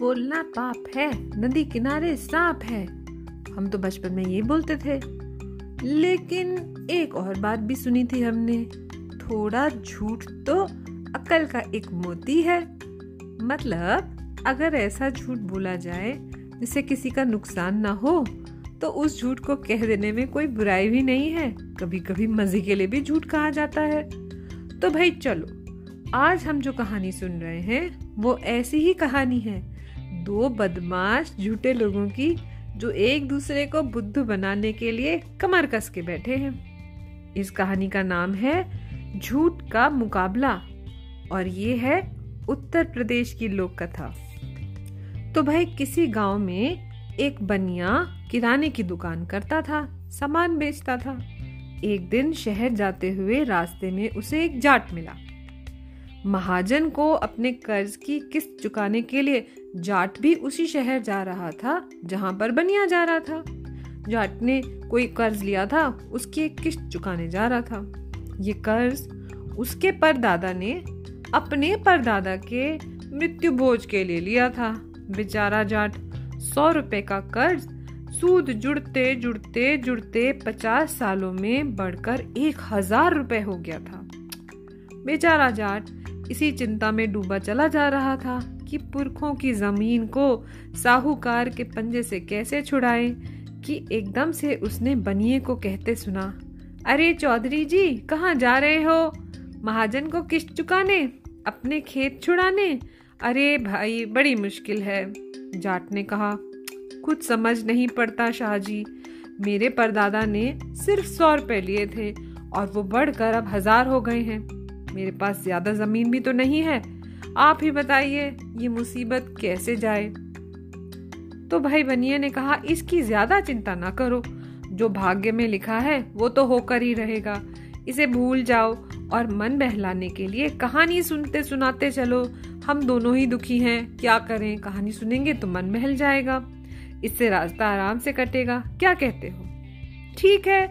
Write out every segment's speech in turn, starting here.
बोलना पाप है, नदी किनारे सांप है। हम तो बचपन में ये बोलते थे। लेकिन एक और बात भी सुनी थी हमने, थोड़ा झूठ तो अकल का एक मोती है। मतलब अगर ऐसा झूठ बोला जाए जिससे किसी का नुकसान ना हो तो उस झूठ को कह देने में कोई बुराई भी नहीं है। कभी कभी मजे के लिए भी झूठ कहा जाता है। तो भाई चलो, आज हम जो कहानी सुन रहे हैं वो ऐसी ही कहानी है, दो बदमाश झूठे लोगों की जो एक दूसरे को बुद्धू बनाने के लिए कमर कस के बैठे हैं। इस कहानी का नाम है झूठ का मुकाबला और ये है उत्तर प्रदेश की लोक कथा। तो भाई किसी गांव में एक बनिया किराने की दुकान करता था, सामान बेचता था। एक दिन शहर जाते हुए रास्ते में उसे एक जाट मिला। महाजन को अपने कर्ज की किस्त चुकाने के लिए जाट भी उसी शहर जा रहा था जहां पर बनिया जा रहा था। जाट ने कोई कर्ज लिया था, उसकी एक किस्त चुकाने जा रहा था। ये कर्ज उसके परदादा ने अपने परदादा के मृत्यु भोज के लिए लिया था। बेचारा जाट 100 रुपए का कर्ज सूद जुड़ते जुड़ते जुड़ते 50 सालों में बढ़कर 1000 रुपए हो गया था। बेचारा जाट इसी चिंता में डूबा चला जा रहा था कि पुरखों की जमीन को साहूकार के पंजे से कैसे छुड़ाएं कि एकदम से उसने बनिए को कहते सुना, अरे चौधरी जी कहाँ जा रहे हो? महाजन को किश्त चुकाने, अपने खेत छुड़ाने? अरे भाई बड़ी मुश्किल है। जाट ने कहा, कुछ समझ नहीं पड़ता शाहजी, मेरे परदादा ने सिर्फ 100 रुपए लिए थे और वो बढ़कर अब 1000 हो गए हैं। मेरे पास ज्यादा जमीन भी तो नहीं है, आप ही बताइए ये मुसीबत कैसे जाए। तो भाई बनिए ने कहा, इसकी ज्यादा चिंता ना करो, जो भाग्य में लिखा है वो तो होकर ही रहेगा, इसे भूल जाओ और मन बहलाने के लिए कहानी सुनते सुनाते चलो। हम दोनों ही दुखी हैं, क्या करें, कहानी सुनेंगे तो मन बहल जाएगा, इससे रास्ता आराम से कटेगा, क्या कहते हो? ठीक है,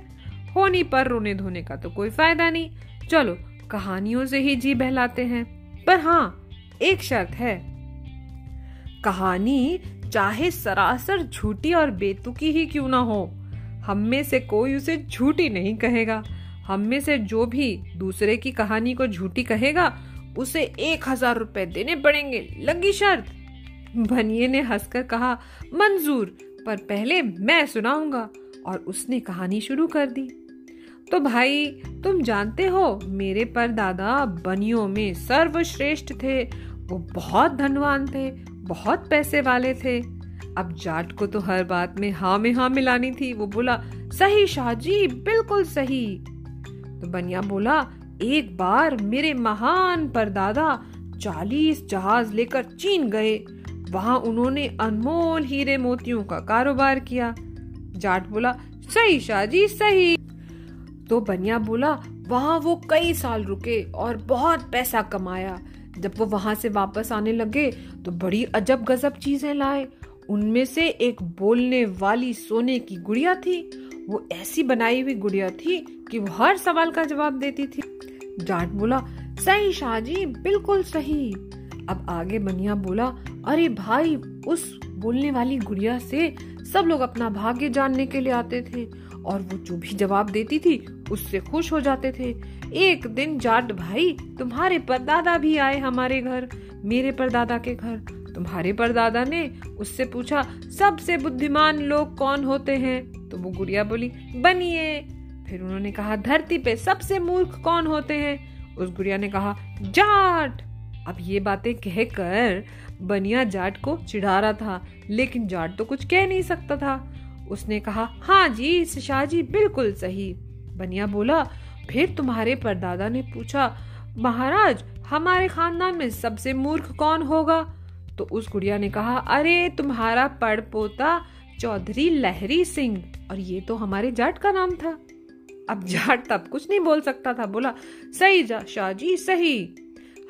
होनी पर रोने धोने का तो कोई फायदा नहीं, चलो कहानियों से ही जी बहलाते हैं। पर हाँ, एक शर्त है, कहानी चाहे सरासर झूठी और बेतुकी ही क्यों ना हो, हम में से कोई उसे झूठी नहीं कहेगा। हम में से जो भी दूसरे की कहानी को झूठी कहेगा उसे 1000 रुपए देने पड़ेंगे, लगी शर्त। बनिए ने हंसकर कहा, मंजूर, पर पहले मैं सुनाऊंगा। और उसने कहानी शुरू कर दी। तो भाई तुम जानते हो, मेरे परदादा बनियों में सर्वश्रेष्ठ थे। वो बहुत धनवान थे, बहुत पैसे वाले थे। अब जाट को तो हर बात में हाँ में हाँ मिलानी थी। वो बोला, सही शाहजी, बिल्कुल सही। तो बनिया बोला, एक बार मेरे महान परदादा 40 जहाज लेकर चीन गए, वहां उन्होंने अनमोल हीरे मोतियों का कारोबार किया। जाट बोला, सही शाहजी सही। तो बनिया बोला, वहां वो कई साल रुके और बहुत पैसा कमाया। जब वो वहां से वापस आने लगे तो बड़ी अजब गजब चीजें लाए। उनमें से एक बोलने वाली सोने की गुड़िया थी। वो ऐसी बनाई हुई गुड़िया थी कि वो हर सवाल का जवाब देती थी। जाट बोला, सही शाहजी, बिल्कुल सही। अब आगे बनिया बोला, अरे भाई उस बोलने वाली गुड़िया से सब लोग अपना भाग्य जानने के लिए आते थे और वो जो भी जवाब देती थी उससे खुश हो जाते थे। एक दिन जाट भाई तुम्हारे परदादा भी आए हमारे घर, मेरे परदादा के घर। तुम्हारे परदादा ने उससे पूछा, सबसे बुद्धिमान लोग कौन होते हैं? तो वो गुड़िया बोली, बनिए। फिर उन्होंने कहा, धरती पे सबसे मूर्ख कौन होते हैं? उस गुड़िया ने कहा, जाट। अब ये बातें कहकर बनिया जाट को चिढ़ा रहा था, लेकिन जाट तो कुछ कह नहीं सकता था। उसने कहा, हाँ जी शाहजी, बिल्कुल सही। बनिया बोला, फिर तुम्हारे परदादा ने पूछा, महाराज हमारे खानदान में सबसे मूर्ख कौन होगा? तो उस गुड़िया ने कहा, अरे तुम्हारा पड़पोता चौधरी लहरी सिंह। और ये तो हमारे जाट का नाम था। अब जाट तब कुछ नहीं बोल सकता था, बोला, सही शाहजी सही।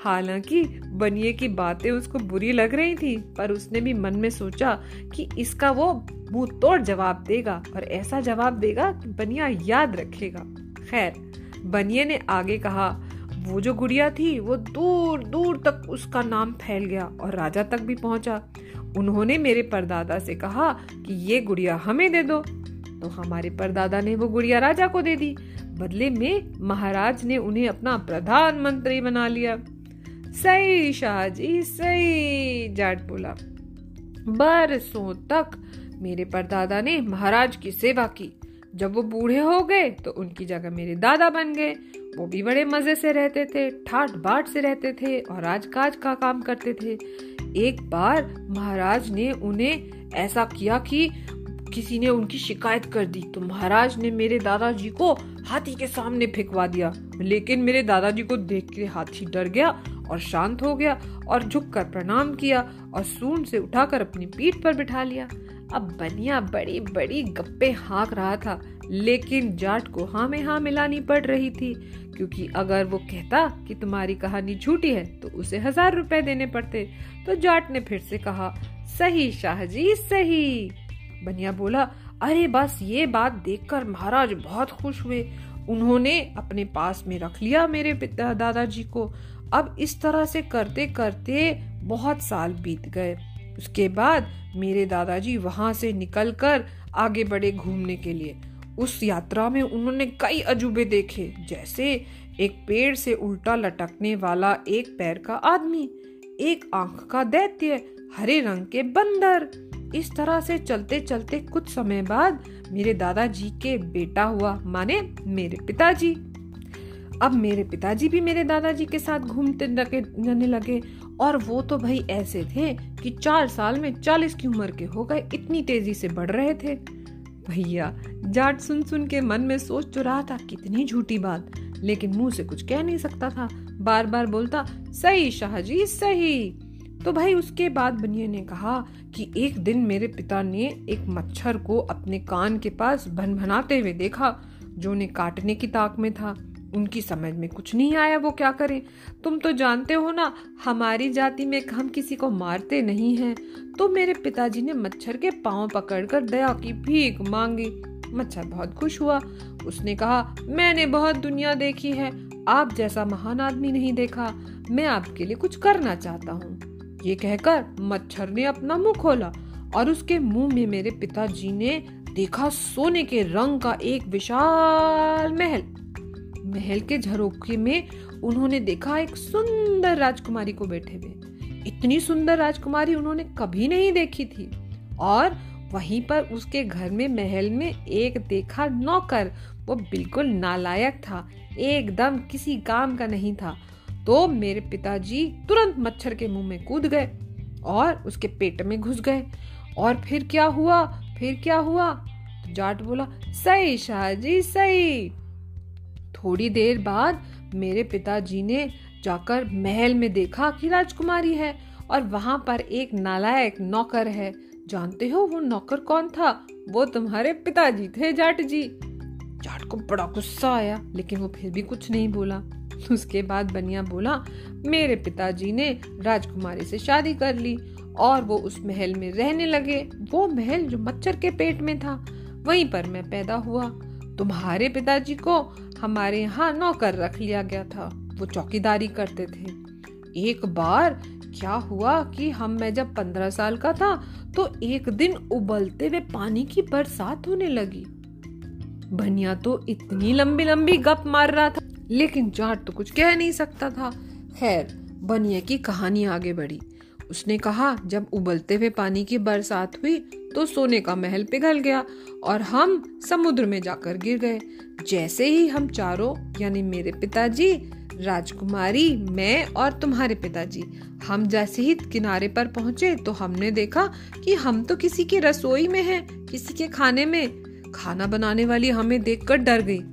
हालांकि बनिए की बातें उसको बुरी लग रही थी, पर उसने भी मन में सोचा कि इसका वो मुंह तोड़ जवाब देगा और ऐसा जवाब देगा कि बनिया याद रखेगा। खैर बनिए ने आगे कहा, वो जो गुड़िया थी वो दूर दूर तक उसका नाम फैल गया और राजा तक भी पहुंचा। उन्होंने मेरे परदादा से कहा कि ये गुड़िया हमें दे दो, तो हमारे परदादा ने वो गुड़िया राजा को दे दी। बदले में महाराज ने उन्हें अपना प्रधानमंत्री बना लिया। सही शाहजी सही, जाट बोला। बरसों तक मेरे परदादा ने महाराज की सेवा की। जब वो बूढ़े हो गए तो उनकी जगह मेरे दादा बन गए। वो भी बड़े मजे से रहते थे, ठाट बाट से रहते थे और राजकाज का काम करते थे। एक बार महाराज ने उन्हें ऐसा किया कि किसी ने उनकी शिकायत कर दी, तो महाराज ने मेरे दादाजी को हाथी के सामने फेंकवा दिया। लेकिन मेरे दादाजी को देख के हाथी डर गया और शांत हो गया और झुककर प्रणाम किया और सूंड से उठाकर अपनी पीठ पर बिठा लिया। अब बनिया बड़ी बड़ी गप्पे हाँक रहा था, लेकिन जाट को हाँ में हाँ मिलानी पड़ रही थी, क्योंकि अगर वो कहता कि तुम्हारी कहानी झूठी है तो उसे 1000 रुपए देने पड़ते। तो जाट ने फिर से कहा, सही शाहजी सही। बनिया बोला, अरे बस ये बात देखकर महाराज बहुत खुश हुए। उन्होंने अपने पास में रख लिया मेरे पिता दादाजी को। अब इस तरह से करते करते बहुत साल बीत गए। उसके बाद मेरे दादाजी वहां से निकलकर आगे बढ़े घूमने के लिए। उस यात्रा में उन्होंने कई अजूबे देखे, जैसे एक पेड़ से उल्टा लटकने वाला एक पैर का आदमी, एक आंख का दैत्य, हरे रंग के बंदर। इस तरह से चलते चलते कुछ समय बाद मेरे दादाजी के बेटा हुआ, माने मेरे पिताजी। अब मेरे पिताजी भी मेरे दादाजी के साथ घूमते जाने लगे, और वो तो भाई ऐसे थे कि 4 साल में 40 की उम्र के हो गए, इतनी तेजी से बढ़ रहे थे। भैया जाट सुन सुन के मन में सोच तो रहा था कितनी झूठी बात, लेकिन मुंह से कुछ कह नहीं सकता था, बार बार बोलता सही शाहजी सही। तो भाई उसके बाद बनिए ने कहा कि एक दिन मेरे पिता ने एक मच्छर को अपने कान के पास भनभनाते हुए देखा, जो ने काटने की ताक में था। उनकी समझ में कुछ नहीं आया वो क्या करें। तुम तो जानते हो ना, हमारी जाति में हम किसी को मारते नहीं हैं। तो मेरे पिताजी ने मच्छर के पाँव पकड़कर दया की भीख मांगी। मच्छर बहुत खुश हुआ। उसने कहा, मैंने बहुत दुनिया देखी है, आप जैसा महान आदमी नहीं देखा, मैं आपके लिए कुछ करना चाहता हूँ। ये कहकर मच्छर ने अपना मुंह खोला और उसके मुंह में मेरे पिताजी ने देखा सोने के रंग का एक विशाल महल। महल के झरोखे में उन्होंने देखा एक सुंदर राजकुमारी को बैठे हुए। इतनी सुंदर राजकुमारी उन्होंने कभी नहीं देखी थी। और वहीं पर उसके घर में महल में एक देखा नौकर, वो बिल्कुल नालायक था, एकदम किसी काम का नहीं था। तो मेरे पिताजी तुरंत मच्छर के मुंह में कूद गए और उसके पेट में घुस गए। और फिर क्या हुआ तो जाट बोला, सही शाहजी सही। थोड़ी देर बाद मेरे पिताजी ने जाकर महल में देखा कि राजकुमारी है और वहां पर एक नालायक नौकर है। जानते हो वो नौकर कौन था? वो तुम्हारे पिताजी थे जाट जी। जाट को बड़ा गुस्सा आया, लेकिन वो फिर भी कुछ नहीं बोला। उसके बाद बनिया बोला, मेरे पिताजी ने राजकुमारी से शादी कर ली और वो उस महल में रहने लगे। वो महल जो मच्छर के पेट में था, वहीं पर मैं पैदा हुआ। तुम्हारे पिताजी को हमारे यहाँ नौकर रख लिया गया था, वो चौकीदारी करते थे। एक बार क्या हुआ कि मैं जब 15 साल का था तो एक दिन उबलते हुए पानी की बरसात होने लगी। बनिया तो इतनी लंबी लंबी गप मार रहा था, लेकिन जाट तो कुछ कह नहीं सकता था। खैर, बनिया की कहानी आगे बढ़ी। उसने कहा, जब उबलते हुए पानी की बरसात हुई तो सोने का महल पिघल गया और हम समुद्र में जाकर गिर गए। जैसे ही हम चारों, यानी मेरे पिताजी, राजकुमारी, मैं और तुम्हारे पिताजी, हम जैसे ही किनारे पर पहुंचे तो हमने देखा कि हम तो किसी की रसोई में हैं, किसी के खाने में। खाना बनाने वाली हमें देखकर डर गई।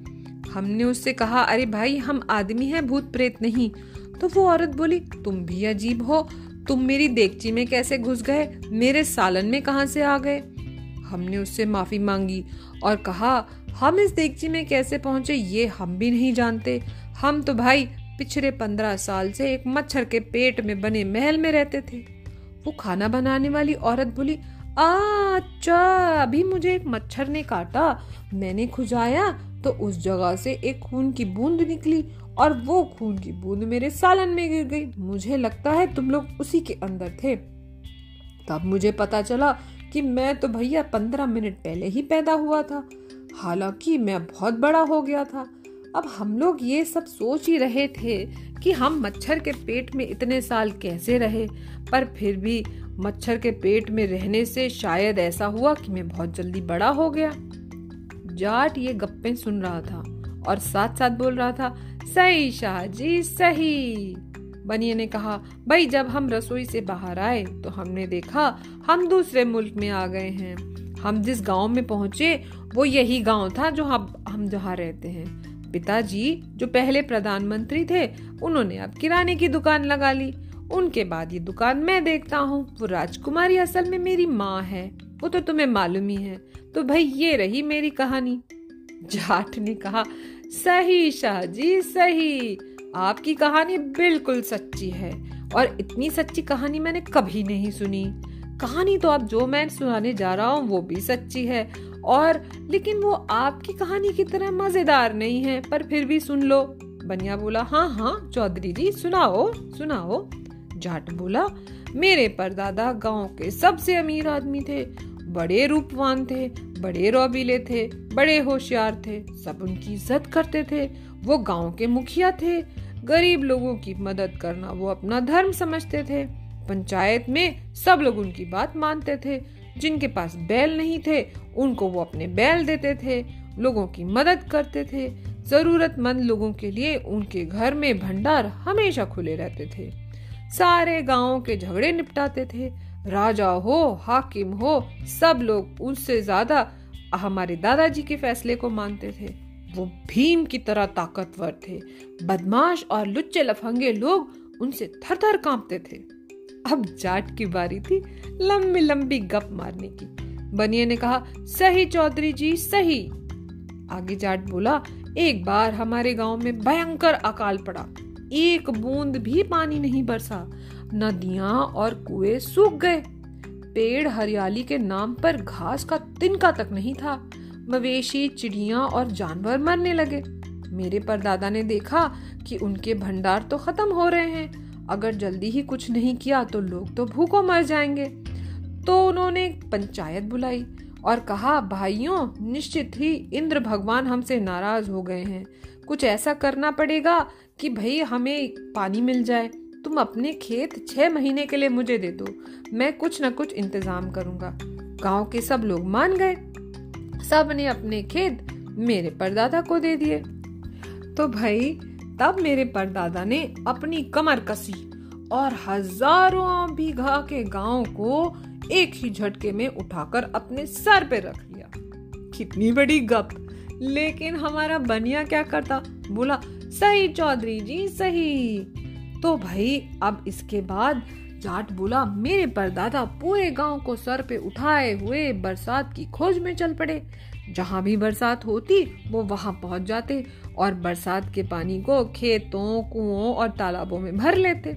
हमने उससे कहा, अरे भाई, हम आदमी हैं, भूत प्रेत नहीं। तो वो औरत बोली, तुम भी अजीब हो, तुम मेरी देगची में कैसे घुस गए, मेरे सालन में कहां से आ गए। हमने उससे माफी मांगी और कहा, हम इस देगची में कैसे पहुंचे ये हम भी नहीं जानते। हम तो भाई पिछले 15 साल से एक मच्छर के पेट में बने महल में रहते थे। वो खाना बनाने वाली औरत बोली, अच्छा, अभी मुझे एक मच्छर ने काटा, मैंने खुजाया तो उस जगह से एक खून की बूंद निकली और वो खून की बूंद मेरे सालन में गिर गई। मुझे लगता है तुम लोग उसी के अंदर थे। तब मुझे पता चला कि मैं तो भैया 15 मिनट पहले ही पैदा हुआ था, हालांकि मैं बहुत बड़ा हो गया था। अब हम लोग ये सब सोच ही रहे थे कि हम मच्छर के पेट में इतने साल कैसे रहे, पर फिर भी मच्छर के पेट में रहने से शायद ऐसा हुआ कि मैं बहुत जल्दी बड़ा हो गया। जाट ये गप्पे सुन रहा था और साथ साथ बोल रहा था, सही शाहजी सही। बनिए ने कहा, भाई जब हम रसोई से बाहर आए तो हमने देखा हम दूसरे मुल्क में आ गए हैं। हम जिस गांव में पहुंचे वो यही गांव था जो हम जहाँ रहते हैं। पिताजी जो पहले प्रधानमंत्री थे उन्होंने अब किराने की दुकान लगा ली। उनके बाद ये दुकान मैं देखता हूँ। वो राजकुमारी असल में मेरी माँ है, वो तो तुम्हें मालूम ही है। तो भाई ये रही मेरी कहानी। जाट ने कहा, सही शाहजी सही, आपकी कहानी बिल्कुल सच्ची है और इतनी सच्ची कहानी मैंने कभी नहीं सुनी। कहानी तो आप जो मैं सुनाने जा रहा हूँ वो भी सच्ची है, और लेकिन वो आपकी कहानी की तरह मजेदार नहीं है, पर फिर भी सुन लो। बनिया बोला, हाँ हाँ चौधरी जी सुनाओ सुनाओ। जाट बोला, मेरे परदादा गांव के सबसे अमीर आदमी थे, बड़े रूपवान थे, बड़े रौबीले थे, बड़े होशियार थे, सब उनकी इज्जत करते थे। वो गांव के मुखिया थे, गरीब लोगों की मदद करना वो अपना धर्म समझते थे। पंचायत में सब लोग उनकी बात मानते थे। जिनके पास बैल नहीं थे उनको वो अपने बैल देते थे, लोगों की मदद करते थे। जरूरतमंद लोगों के लिए उनके घर में भंडार हमेशा खुले रहते थे। सारे गांव के झगड़े निपटाते थे। राजा हो हाकिम हो सब लोग उससे ज्यादा हमारे दादाजी के फैसले को मानते थे। वो भीम की तरह ताकतवर थे। बदमाश और लुच्चे लफंगे लोग उनसे थर थर कांपते थे। अब जाट की बारी थी लंबी लंबी गप मारने की। बनिया ने कहा, सही चौधरी जी सही। आगे जाट बोला, एक बार हमारे गांव में भयंकर अकाल पड़ा, एक बूंद भी पानी नहीं बरसा, नदियां और कुएं सूख गए, पेड़ हरियाली के नाम पर घास का तिनका तक नहीं था, मवेशी चिड़िया और जानवर मरने लगे। मेरे परदादा ने देखा कि उनके भंडार तो खत्म हो रहे हैं, अगर जल्दी ही कुछ नहीं किया तो लोग तो भूखों मर जाएंगे। तो उन्होंने पंचायत बुलाई और कहा, भाइयों निश्चित ही इंद्र भगवान हमसे नाराज हो गए हैं, कुछ ऐसा करना पड़ेगा कि भाई हमें पानी मिल जाए। तुम अपने खेत 6 महीने के लिए मुझे दे दो, मैं कुछ न कुछ इंतजाम करूंगा। गांव के सब लोग मान गए, सब ने अपने खेत मेरे परदादा को दे दिए। तो भाई तब मेरे परदादा ने अपनी कमर कसी और हजारों बीघा के गांव को एक ही झटके में उठाकर अपने सर पे रख लिया। कितनी बड़ी गप। लेकिन हमारा बनिया क्या करता, बोला, सही चौधरी जी सही। तो भाई अब इसके बाद जाट बोला, मेरे परदादा पूरे गांव को सर पे उठाए हुए बरसात की खोज में चल पड़े। जहाँ भी बरसात होती वो वहां पहुंच जाते और बरसात के पानी को खेतों, कुओं और तालाबों में भर लेते।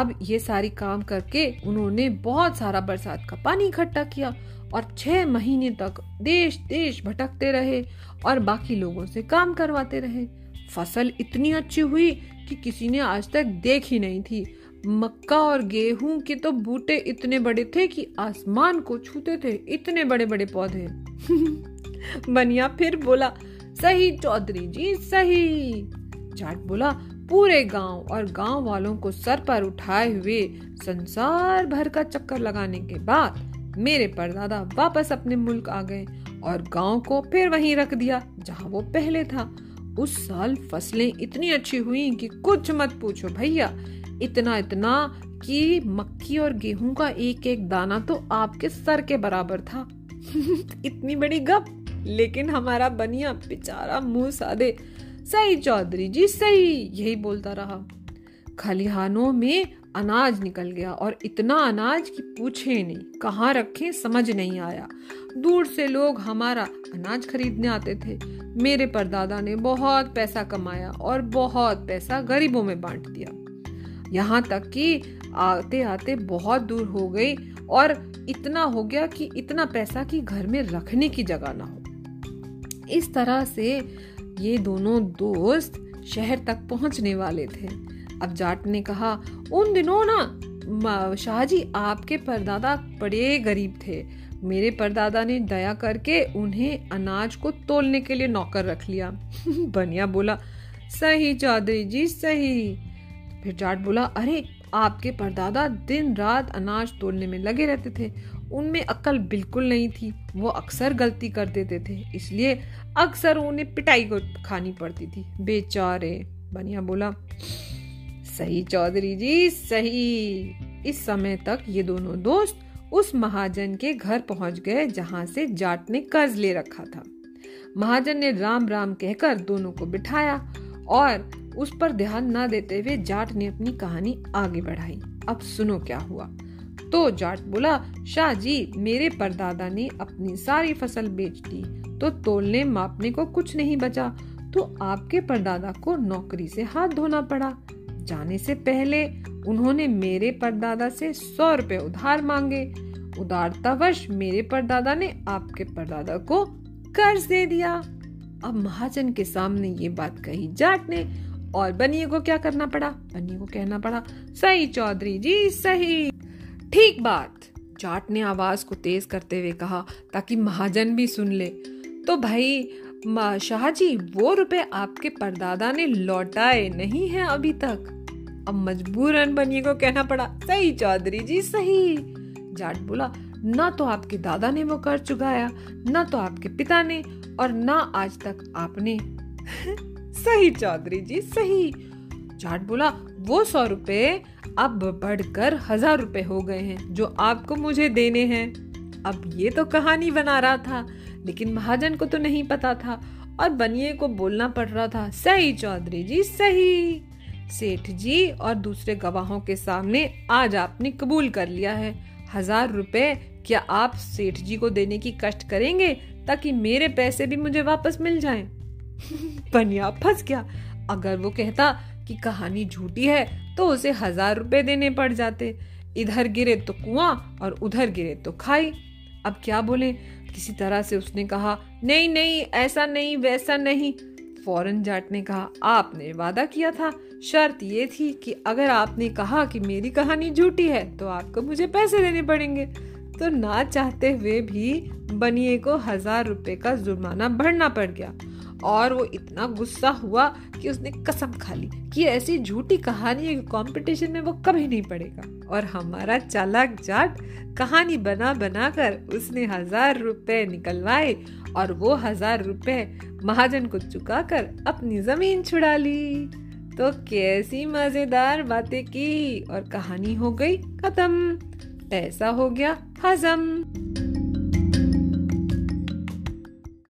अब ये सारी काम करके उन्होंने बहुत सारा बरसात का पानी इकट्ठा किया और 6 महीने तक देश देश भटकते रहे और बाकी लोगों से काम करवाते रहे। फसल इतनी अच्छी हुई कि किसी ने आज तक देखी नहीं थी। मक्का और गेहूं के तो बूटे इतने बड़े थे कि आसमान को छूते थे, इतने बड़े बड़े पौधे। बनिया फिर बोला, सही चौधरी जी सही। जाट बोला, पूरे गांव और गांव वालों को सर पर उठाए हुए संसार भर का चक्कर लगाने के बाद मेरे परदादा वापस अपने मुल्क आ गए और गांव को फिर वहीं रख दिया जहां वो पहले था। उस साल फसलें इतनी अच्छी हुई कि कुछ मत पूछो भैया, इतना इतना कि मक्की और गेहूं का एक एक दाना तो आपके सर के बराबर था। इतनी बड़ी गप। लेकिन हमारा बनिया बेचारा मुंह साधे सही चौधरी जी सही यही बोलता रहा। खलिहानों में अनाज निकल गया और इतना अनाज कि पूछे नहीं, कहाँ रखे समझ नहीं आया। दूर से लोग हमारा अनाज खरीदने आते थे। मेरे परदादा ने बहुत पैसा कमाया और बहुत पैसा गरीबों में बांट दिया। यहाँ तक कि आते आते बहुत दूर हो गई और इतना हो गया कि इतना पैसा कि घर में रखने की जगह ना हो। इस तरह से ये दोनों दोस्त शहर तक पहुंचने वाले थे। अब जाट ने कहा, उन दिनों ना शाहजी आपके परदादा बड़े गरीब थे। मेरे परदादा ने दया करके उन्हें अनाज को तोलने के लिए नौकर रख लिया। बनिया बोला, सही चौधरी जी सही। फिर जाट बोला, अरे आपके परदादा दिन रात अनाज तोलने में लगे रहते थे, उनमें अक्ल बिल्कुल नहीं थी, वो अक्सर गलती कर देते थे, इसलिए अक्सर उन्हें पिटाई को खानी पड़ती थी, बेचारे। बनिया बोला, सही चौधरी जी सही। इस समय तक ये दोनों दोस्त उस महाजन के घर पहुंच गए जहां से जाट ने कर्ज ले रखा था। महाजन ने राम राम कहकर दोनों को बिठाया और उस पर ध्यान न देते हुए जाट ने अपनी कहानी आगे बढ़ाई। अब सुनो क्या हुआ। तो जाट बोला, शाह जी मेरे परदादा ने अपनी सारी फसल बेच दी तो तोलने मापने को कुछ नहीं बचा, तो आपके परदादा को नौकरी से हाथ धोना पड़ा। जाने से पहले उन्होंने मेरे परदादा से 100 रुपए उधार मांगे। उदारतावश मेरे परदादा ने आपके परदादा को कर्ज दे दिया। अब महाजन के सामने ये बात कही जाट ने, और बनिए को क्या करना पड़ा? बनिए को कहना पड़ा, सही चौधरी जी सही, ठीक बात। जाट ने आवाज को तेज करते हुए कहा ताकि महाजन भी सुन ले। तो भाई शाहजी वो रुपए आपके परदादा ने लौटाए नहीं है अभी तक। अब मजबूरन बनिए को कहना पड़ा, सही चौधरी जी सही। जाट बोला, ना तो आपके दादा ने वो कर्ज चुकाया, ना तो आपके पिता ने, और ना आज तक आपने। सही चौधरी जी सही। जाट बोला, वो 100 रुपए अब बढ़कर 1000 रुपए हो गए हैं जो आपको मुझे देने हैं। अब ये तो कहानी बना रहा था, लेकिन महाजन को तो नहीं पता था और बनिए को बोलना पड़ रहा था, सही चौधरी जी सही। सेठ जी और दूसरे गवाहों के सामने आज आपने कबूल कर लिया है। 1000 रुपए क्या आप सेठ जी को देने की कष्ट करेंगे ताकि मेरे पैसे भी मुझे वापस मिल जाएं? बनिया फंस गया। अगर वो कहता कि कहानी झूठी है तो उसे 1000 रुपए देने पड़ जाते। इधर गिरे तो कुआं और उधर गिरे तो खाई। अब क्या बोले? किसी तरह से उसने कहा, नहीं नहीं ऐसा नहीं वैसा नहीं। फौरन जाट ने कहा, आपने वादा किया था, शर्त ये थी कि अगर आपने कहा कि मेरी कहानी झूठी है तो आपको मुझे पैसे देने पड़ेंगे। तो ना चाहते हुए भी बनिए को 1000 रुपए का जुर्माना भरना पड़ गया और वो इतना गुस्सा हुआ कि उसने कसम खा ली कि ऐसी झूठी कहानी के कंपटीशन में वो कभी नहीं पड़ेगा। और हमारा चालाक जाट कहानी बना बना कर उसने 1000 रुपए निकलवाए और वो 1000 रुपए महाजन को चुका कर अपनी जमीन छुड़ा ली। तो कैसी मजेदार बातें की और कहानी हो गई खत्म, पैसा हो गया हजम।